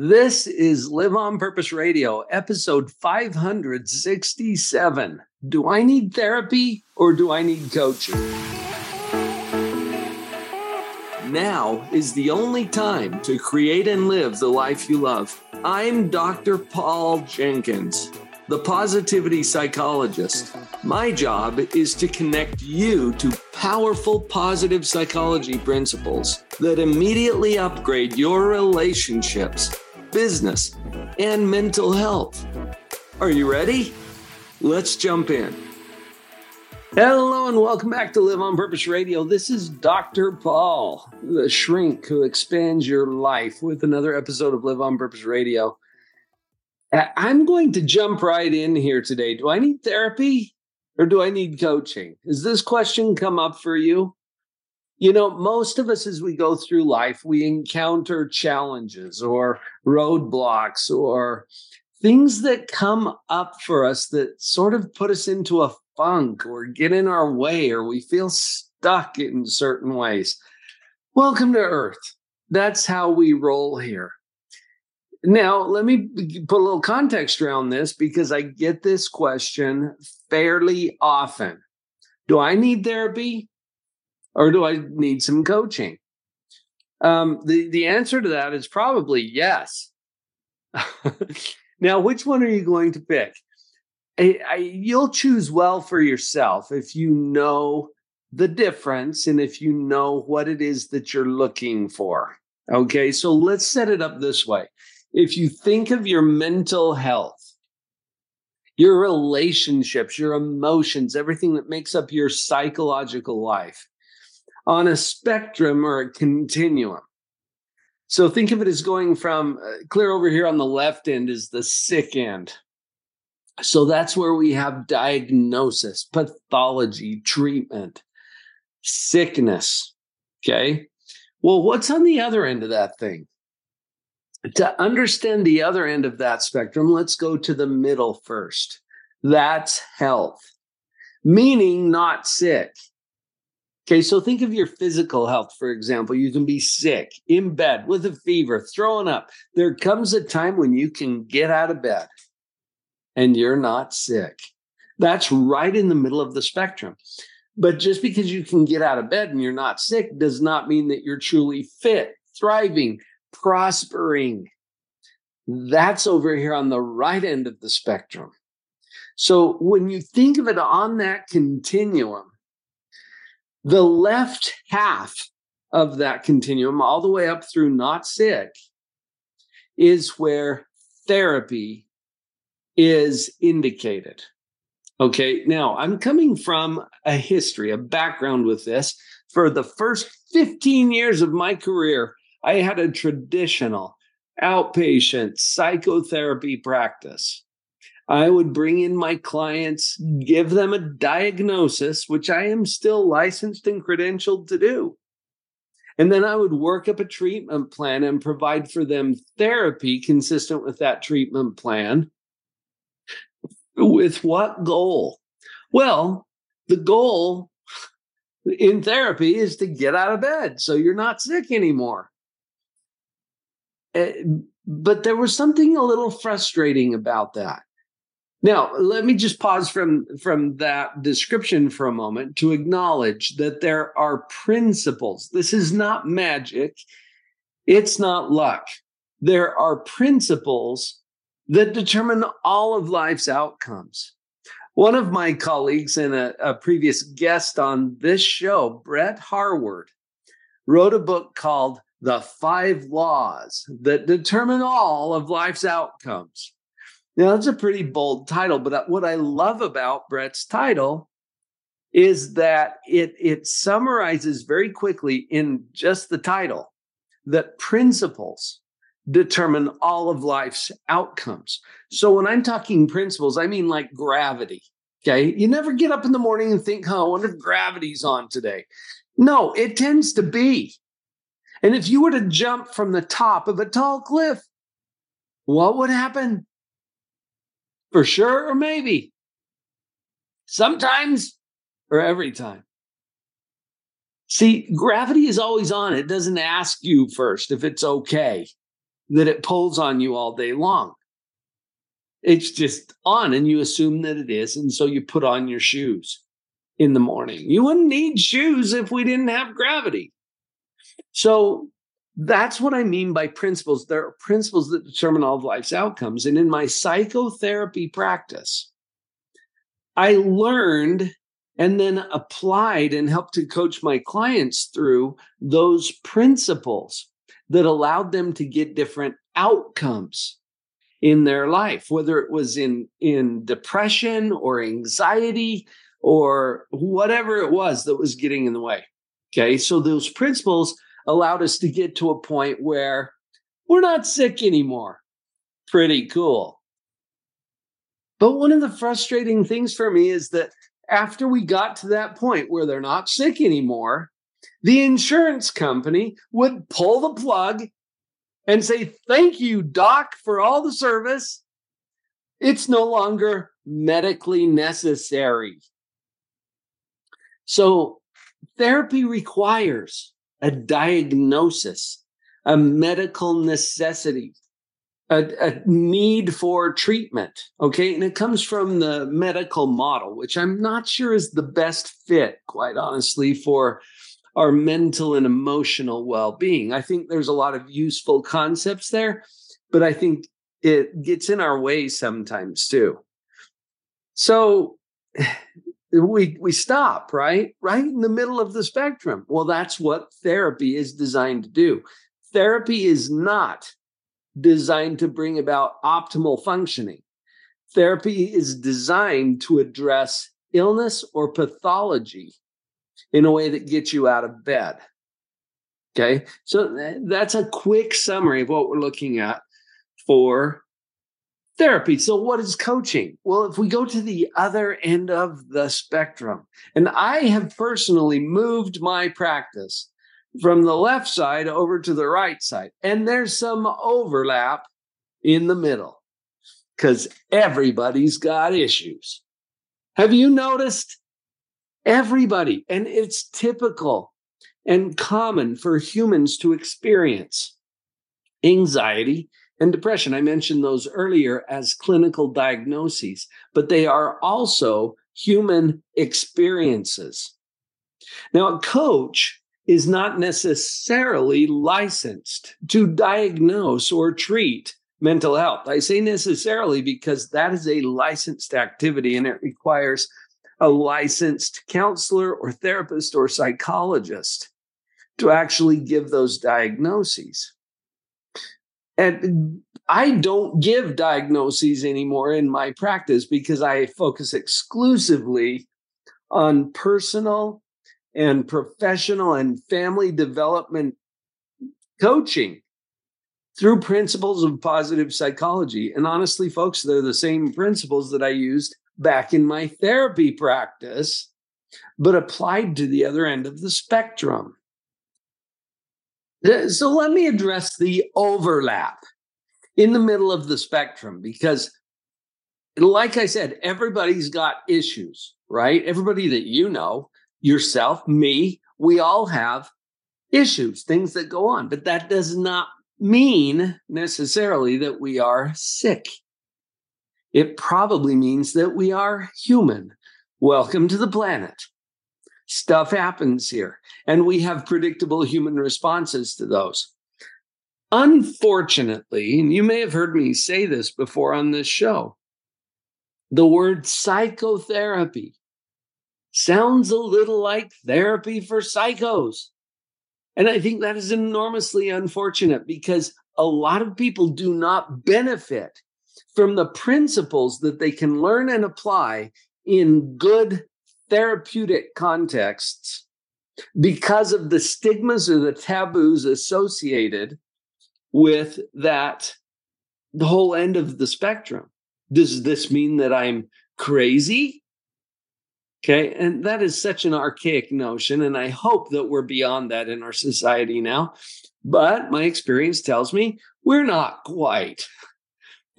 This is Live on Purpose Radio, episode 567. Do I need therapy or do I need coaching? Now is the only time to create and live the life you love. I'm Dr. Paul Jenkins, the positivity psychologist. My job is to connect you to powerful positive psychology principles that immediately upgrade your relationships, business, and mental health. Are you ready? Let's jump in. Hello and welcome back to Live on Purpose Radio. This is Dr. Paul, the shrink who expands your life, with another episode of Live on Purpose Radio. I'm going to jump right in here today. Do I need therapy or do I need coaching? Has this question come up for you? You know, most of us, as we go through life, we encounter challenges or roadblocks or things that come up for us that sort of put us into a funk or get in our way, or we feel stuck in certain ways. Welcome to Earth. That's how we roll here. Now, let me put a little context around this, because I get this question fairly often. Do I need therapy or do I need some coaching? The answer to that is probably yes. Now, which one are you going to pick? You'll choose well for yourself if you know the difference and if you know what it is that you're looking for. Okay, so let's set it up this way. If you think of your mental health, your relationships, your emotions, everything that makes up your psychological life on a spectrum or a continuum. So think of it as going from clear over here on the left end is the sick end. So that's where we have diagnosis, pathology, treatment, sickness. Okay. Well, what's on the other end of that thing? To understand the other end of that spectrum, let's go to the middle first. That's health, meaning not sick. Okay, so think of your physical health, for example. You can be sick, in bed, with a fever, throwing up. There comes a time when you can get out of bed and you're not sick. That's right in the middle of the spectrum. But just because you can get out of bed and you're not sick does not mean that you're truly fit, thriving, prospering. That's over here on the right end of the spectrum. So when you think of it on that continuum, the left half of that continuum, all the way up through not sick, is where therapy is indicated. Okay, now I'm coming from a history, a background with this. For the first 15 years of my career, I had a traditional outpatient psychotherapy practice. I would bring in my clients, give them a diagnosis, which I am still licensed and credentialed to do. And then I would work up a treatment plan and provide for them therapy consistent with that treatment plan. With what goal? Well, the goal in therapy is to get out of bed so you're not sick anymore. But there was something a little frustrating about that. Now, let me just pause from that description for a moment to acknowledge that there are principles. This is not magic. It's not luck. There are principles that determine all of life's outcomes. One of my colleagues and a previous guest on this show, Brett Harward, wrote a book called The Five Laws That Determine All of Life's Outcomes. Now, that's a pretty bold title, but what I love about Brett's title is that it summarizes very quickly in just the title that principles determine all of life's outcomes. So when I'm talking principles, I mean like gravity, okay? You never get up in the morning and think, oh, I wonder if gravity's on today. No, it tends to be. And if you were to jump from the top of a tall cliff, what would happen? For sure or maybe? Sometimes or every time? See, gravity is always on. It doesn't ask you first if it's okay. that it pulls on you all day long. It's just on, and you assume that it is. And so you put on your shoes in the morning. You wouldn't need shoes if we didn't have gravity. So that's what I mean by principles. There are principles that determine all of life's outcomes. And in my psychotherapy practice, I learned and then applied and helped to coach my clients through those principles that allowed them to get different outcomes in their life, whether it was in depression or anxiety or whatever it was that was getting in the way. Okay, so those principles allowed us to get to a point where we're not sick anymore. Pretty cool. But one of the frustrating things for me is that after we got to that point where they're not sick anymore, the insurance company would pull the plug and say, thank you, doc, for all the service. It's no longer medically necessary. So therapy requires a diagnosis, a medical necessity, a need for treatment. Okay. And it comes from the medical model, which I'm not sure is the best fit, quite honestly, for our mental and emotional well-being. I think there's a lot of useful concepts there, but I think it gets in our way sometimes too. So we stop, right in the middle of the spectrum. Well, that's what therapy is designed to do. Therapy is not designed to bring about optimal functioning. Therapy is designed to address illness or pathology in a way that gets you out of bed. Okay, so that's a quick summary of what we're looking at for therapy. So what is coaching? Well, if we go to the other end of the spectrum, and I have personally moved my practice from the left side over to the right side, and there's some overlap in the middle because everybody's got issues. Have you noticed? Everybody, and it's typical and common for humans to experience anxiety and depression. I mentioned those earlier as clinical diagnoses, but they are also human experiences. Now, a coach is not necessarily licensed to diagnose or treat mental health. I say necessarily because that is a licensed activity, and it requires a licensed counselor or therapist or psychologist to actually give those diagnoses. And I don't give diagnoses anymore in my practice because I focus exclusively on personal and professional and family development coaching through principles of positive psychology. And honestly, folks, they're the same principles that I used back in my therapy practice, but applied to the other end of the spectrum. So let me address the overlap in the middle of the spectrum, because like I said, everybody's got issues, right? Everybody that you know, yourself, me, we all have issues, things that go on, but that does not mean necessarily that we are sick. It probably means that we are human. Welcome to the planet. Stuff happens here, and we have predictable human responses to those. Unfortunately, and you may have heard me say this before on this show, the word psychotherapy sounds a little like therapy for psychos. And I think that is enormously unfortunate because a lot of people do not benefit from the principles that they can learn and apply in good therapeutic contexts because of the stigmas or the taboos associated with that, the whole end of the spectrum. Does this mean that I'm crazy? Okay, and that is such an archaic notion, and I hope that we're beyond that in our society now. But my experience tells me we're not quite.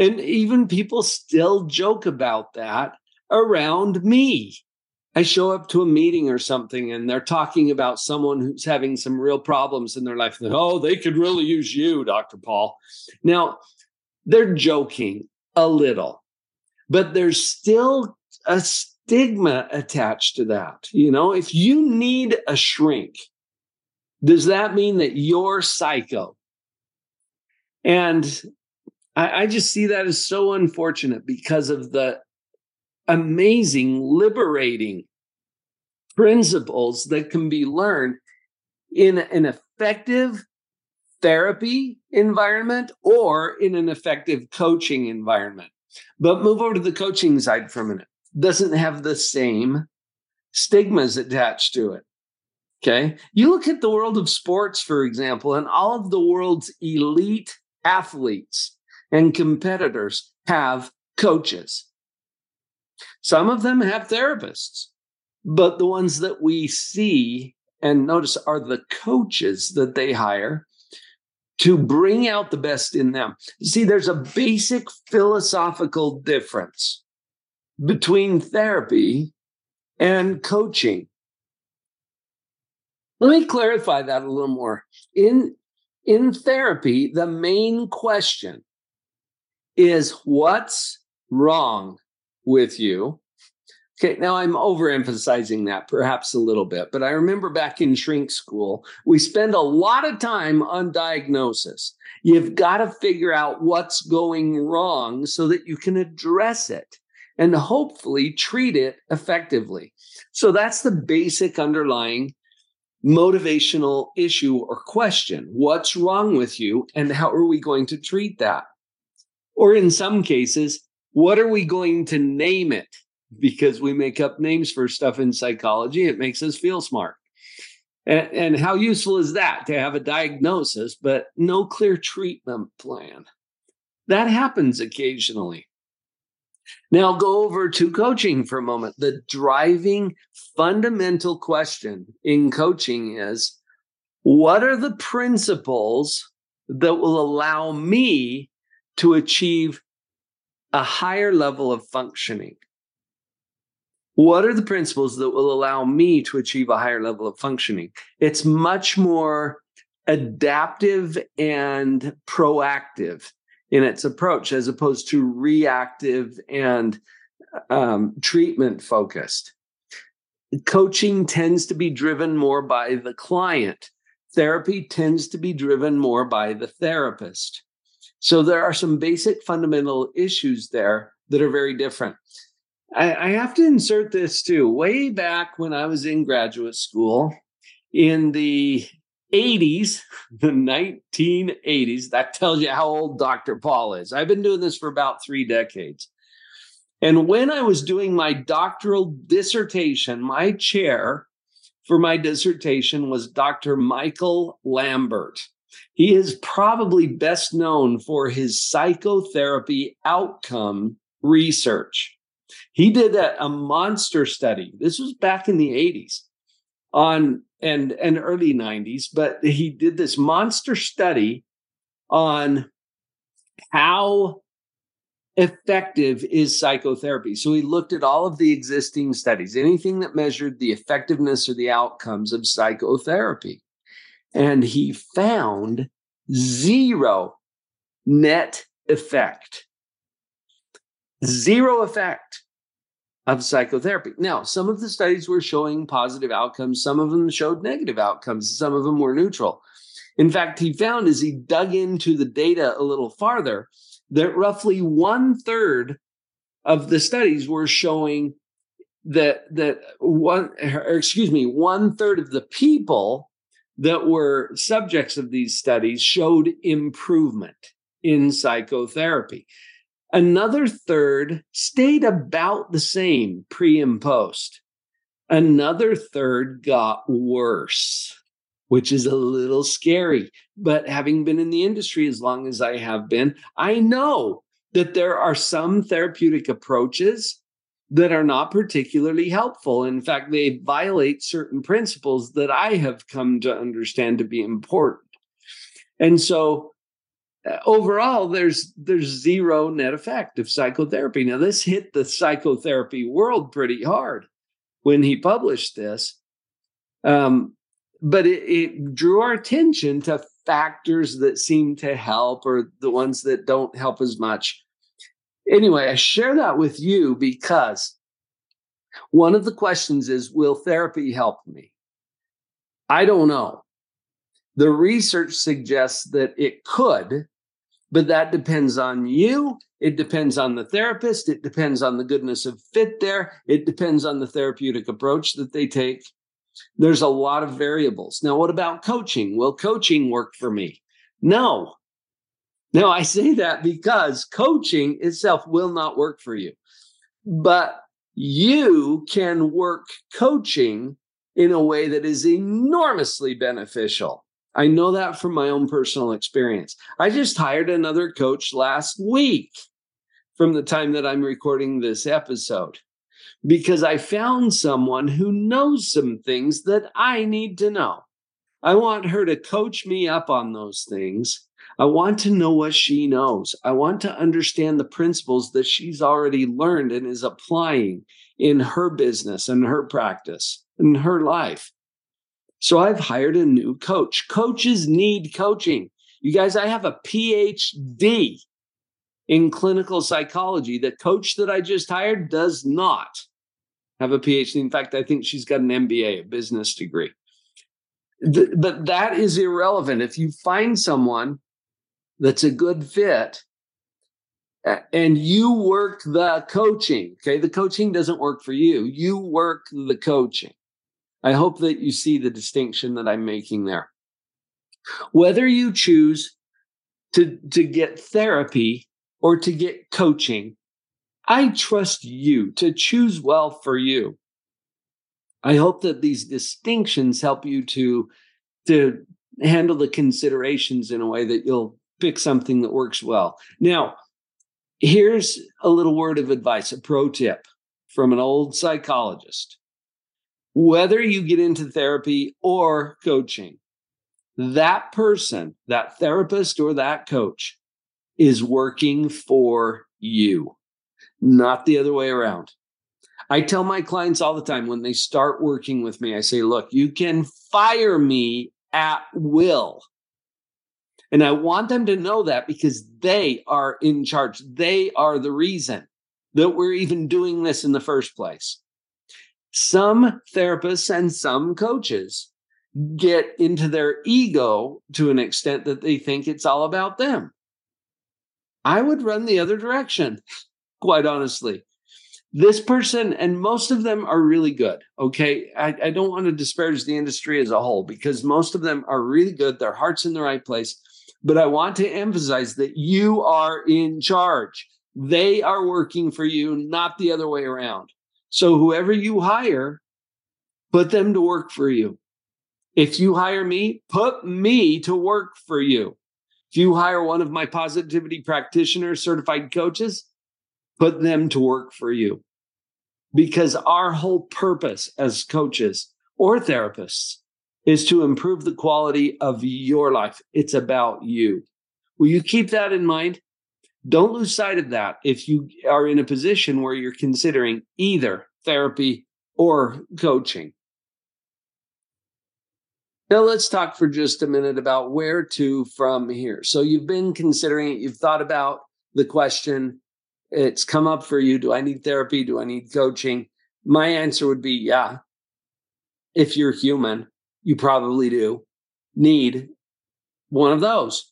And even people still joke about that around me I show up to a meeting or something and they're talking about someone who's having some real problems in their life. They're, oh, they could really use you, Dr. Paul. Now, they're joking a little, but there's still a stigma attached to that. You know, if you need a shrink, does that mean that you're psycho? And I just see that as so unfortunate because of the amazing, liberating principles that can be learned in an effective therapy environment or in an effective coaching environment. But move over to the coaching side for a minute. Doesn't have the same stigmas attached to it. Okay. You look at the world of sports, for example, and all of the world's elite athletes and competitors have coaches. Some of them have therapists, but the ones that we see and notice are the coaches that they hire to bring out the best in them. See, there's a basic philosophical difference between therapy and coaching. Let me clarify that a little more. In therapy, the main question is, what's wrong with you? Okay, now I'm overemphasizing that perhaps a little bit, but I remember back in shrink school, we spend a lot of time on diagnosis. You've got to figure out what's going wrong so that you can address it and hopefully treat it effectively. So that's the basic underlying motivational issue or question. What's wrong with you and how are we going to treat that? Or in some cases, what are we going to name it? Because we make up names for stuff in psychology. It makes us feel smart. And how useful is that to have a diagnosis, but no clear treatment plan? That happens occasionally. Now go over to coaching for a moment. The driving fundamental question in coaching is, what are the principles that will allow me to achieve a higher level of functioning? What are the principles that will allow me to achieve a higher level of functioning? It's much more adaptive and proactive in its approach as opposed to reactive and treatment focused. Coaching tends to be driven more by the client. Therapy tends to be driven more by the therapist. So there are some basic fundamental issues there that are very different. I have to insert this too. Way back when I was in graduate school in the 80s, the 1980s, that tells you how old Dr. Paul is. I've been doing this for about 3 decades. And when I was doing my doctoral dissertation, my chair for my dissertation was Dr. Michael Lambert. He is probably best known for his psychotherapy outcome research. He did a monster study. This was back in the 80s and early 90s, but he did this monster study on how effective is psychotherapy. So he looked at all of the existing studies, anything that measured the effectiveness or the outcomes of psychotherapy. And he found zero net effect. Zero effect of psychotherapy. Now, some of the studies were showing positive outcomes. Some of them showed negative outcomes. Some of them were neutral. In fact, he found as he dug into the data a little farther that roughly 1/3 of the studies were showing that one third of the people that were subjects of these studies showed improvement in psychotherapy. Another third stayed about the same pre and post. Another third got worse, which is a little scary. But having been in the industry as long as I have been, I know that there are some therapeutic approaches that are not particularly helpful. In fact, they violate certain principles that I have come to understand to be important. And so overall, there's zero net effect of psychotherapy. Now, this hit the psychotherapy world pretty hard when he published this. But it drew our attention to factors that seem to help or the ones that don't help as much. Anyway, I share that with you because one of the questions is, will therapy help me? I don't know. The research suggests that it could, but that depends on you. It depends on the therapist. It depends on the goodness of fit there. It depends on the therapeutic approach that they take. There's a lot of variables. Now, what about coaching? Will coaching work for me? No. No, I say that because coaching itself will not work for you. But you can work coaching in a way that is enormously beneficial. I know that from my own personal experience. I just hired another coach last week from the time that I'm recording this episode, because I found someone who knows some things that I need to know. I want her to coach me up on those things. I want to know what she knows. I want to understand the principles that she's already learned and is applying in her business and her practice and her life. So I've hired a new coach. Coaches need coaching. You guys, I have a PhD in clinical psychology. The coach that I just hired does not have a PhD. In fact, I think she's got an MBA, a business degree. But that is irrelevant. If you find someone that's a good fit and you work the coaching, okay? The coaching doesn't work for you. You work the coaching. I hope that you see the distinction that I'm making there. Whether you choose to get therapy or to get coaching, I trust you to choose well for you. I hope that these distinctions help you to handle the considerations in a way that you'll pick something that works well. Now, here's a little word of advice, a pro tip from an old psychologist. Whether you get into therapy or coaching, that person, that therapist or that coach is working for you, not the other way around. I tell my clients all the time when they start working with me, I say, look, you can fire me at will. And I want them to know that because they are in charge. They are the reason that we're even doing this in the first place. Some therapists and some coaches get into their ego to an extent that they think it's all about them. I would run the other direction, quite honestly. This person, and most of them are really good, okay? I don't want to disparage the industry as a whole because most of them are really good. Their heart's in the right place. But I want to emphasize that you are in charge. They are working for you, not the other way around. So whoever you hire, put them to work for you. If you hire me, put me to work for you. If you hire one of my positivity practitioner certified coaches, put them to work for you. Because our whole purpose as coaches or therapists is to improve the quality of your life. It's about you. Will you keep that in mind? Don't lose sight of that if you are in a position where you're considering either therapy or coaching. Now let's talk for just a minute about where to from here. So you've been considering it. You've thought about the question. It's come up for you. Do I need therapy? Do I need coaching? My answer would be, yeah. If you're human, you probably do need one of those.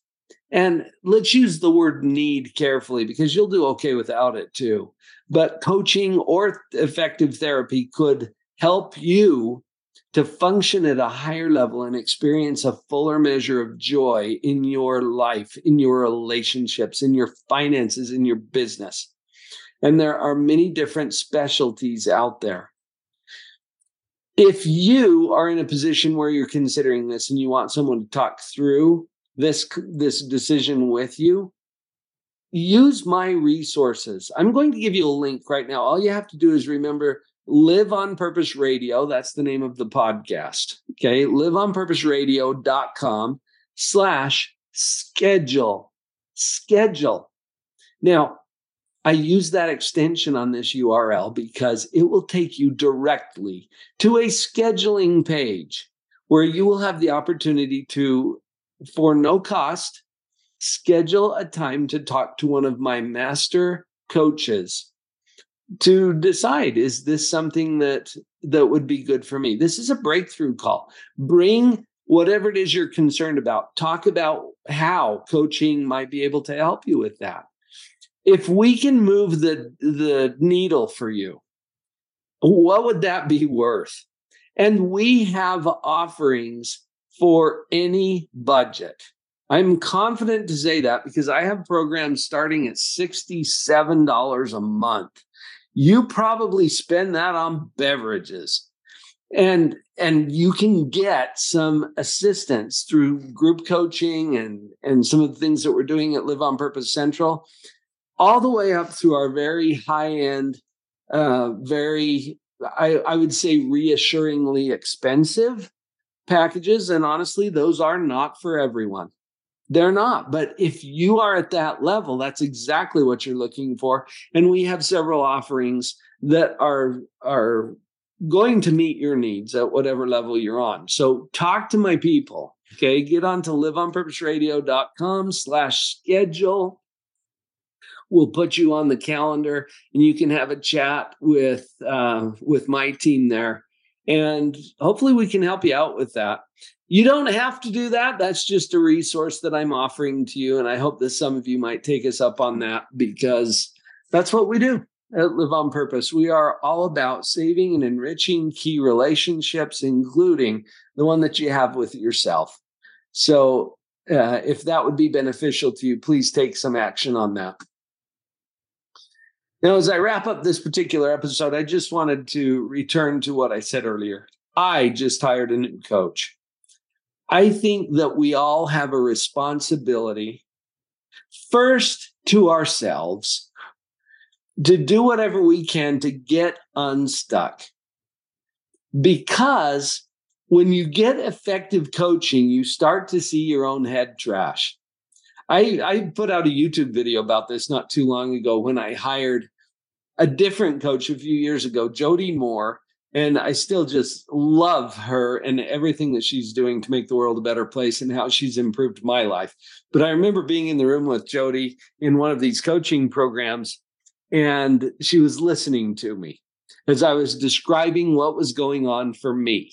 And let's use the word need carefully because you'll do okay without it too. But coaching or effective therapy could help you to function at a higher level and experience a fuller measure of joy in your life, in your relationships, in your finances, in your business. And there are many different specialties out there. If you are in a position where you're considering this and you want someone to talk through this decision with you, use my resources. I'm going to give you a link right now. All you have to do is remember Live on Purpose Radio. That's the name of the podcast. Okay. liveonpurposeradio.com/schedule. Now, I use that extension on this URL because it will take you directly to a scheduling page where you will have the opportunity to, for no cost, schedule a time to talk to one of my master coaches to decide, is this something that would be good for me? This is a breakthrough call. Bring whatever it is you're concerned about. Talk about how coaching might be able to help you with that. If we can move the needle for you, what would that be worth? And we have offerings for any budget. I'm confident to say that because I have programs starting at $67 a month. You probably spend that on beverages. And you can get some assistance through group coaching and some of the things that we're doing at Live on Purpose Central, all the way up through our very high-end, I would say reassuringly expensive packages. And honestly, those are not for everyone. They're not. But if you are at that level, that's exactly what you're looking for. And we have several offerings that are going to meet your needs at whatever level you're on. So talk to my people. Okay. Get on to liveonpurposeradio.com/schedule. We'll put you on the calendar and you can have a chat with my team there. And hopefully we can help you out with that. You don't have to do that. That's just a resource that I'm offering to you. And I hope that some of you might take us up on that, because that's what we do at Live on Purpose. We are all about saving and enriching key relationships, including the one that you have with yourself. So if that would be beneficial to you, please take some action on that. Now, as I wrap up this particular episode, I just wanted to return to what I said earlier. I just hired a new coach. I think that we all have a responsibility, first to ourselves, to do whatever we can to get unstuck. Because when you get effective coaching, you start to see your own head trash. I put out a YouTube video about this not too long ago when I hired a different coach a few years ago, Jody Moore, and I still just love her and everything that she's doing to make the world a better place and how she's improved my life. But I remember being in the room with Jody in one of these coaching programs, and she was listening to me as I was describing what was going on for me.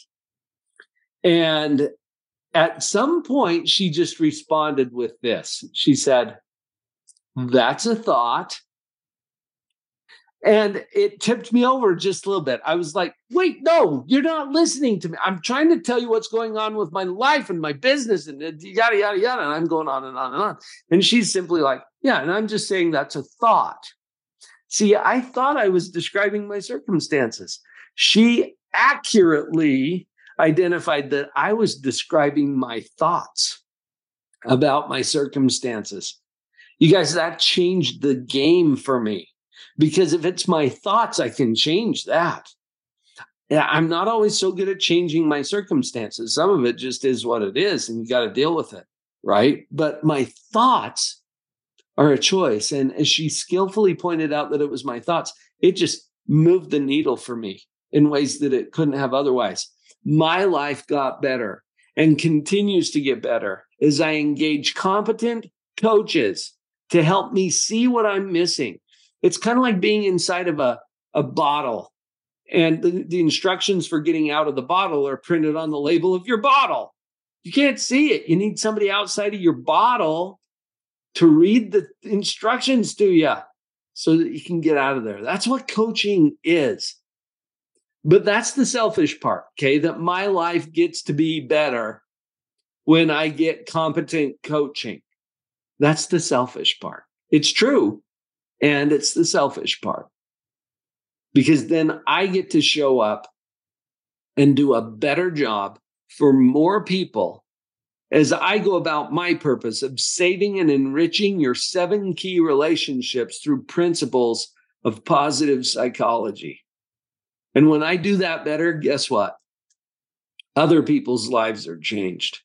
And at some point, she just responded with this. She said, "That's a thought." And it tipped me over just a little bit. I was like, wait, no, you're not listening to me. I'm trying to tell you what's going on with my life and my business and yada, yada, yada. And I'm going on and on and on. And she's simply like, yeah, and I'm just saying that's a thought. See, I thought I was describing my circumstances. She accurately identified that I was describing my thoughts about my circumstances. You guys, that changed the game for me, because if it's my thoughts, I can change that. I'm not always so good at changing my circumstances. Some of it just is what it is, and you got to deal with it, right? But my thoughts are a choice. And as she skillfully pointed out that it was my thoughts, it just moved the needle for me in ways that it couldn't have otherwise. My life got better and continues to get better as I engage competent coaches to help me see what I'm missing. It's kind of like being inside of a bottle, and the instructions for getting out of the bottle are printed on the label of your bottle. You can't see it. You need somebody outside of your bottle to read the instructions to you so that you can get out of there. That's what coaching is. But that's the selfish part, okay, that my life gets to be better when I get competent coaching. That's the selfish part. It's true, and it's the selfish part, because then I get to show up and do a better job for more people as I go about my purpose of saving and enriching your 7 key relationships through principles of positive psychology. And when I do that better, guess what? Other people's lives are changed.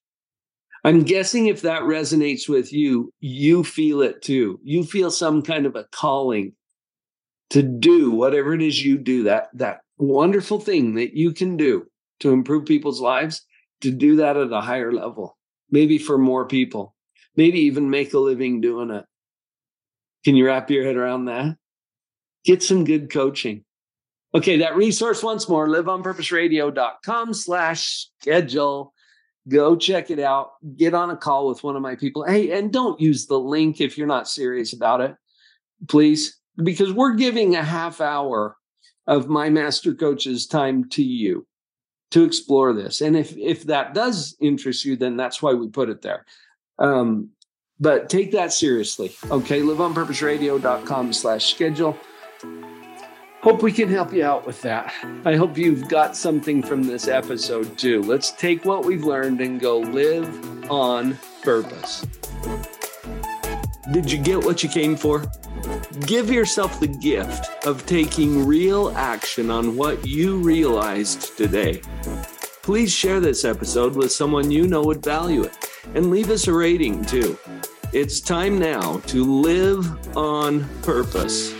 I'm guessing if that resonates with you, you feel it too. You feel some kind of a calling to do whatever it is you do, that wonderful thing that you can do to improve people's lives, to do that at a higher level, maybe for more people, maybe even make a living doing it. Can you wrap your head around that? Get some good coaching. Okay, that resource once more, liveonpurposeradio.com/schedule. Go check it out. Get on a call with one of my people. Hey, and don't use the link if you're not serious about it, please, because we're giving a half hour of my master coach's time to you to explore this. And if that does interest you, then that's why we put it there. But take that seriously. Okay, liveonpurposeradio.com/schedule. Hope we can help you out with that. I hope you've got something from this episode too. Let's take what we've learned and go live on purpose. Did you get what you came for? Give yourself the gift of taking real action on what you realized today. Please share this episode with someone you know would value it, and leave us a rating too. It's time now to live on purpose.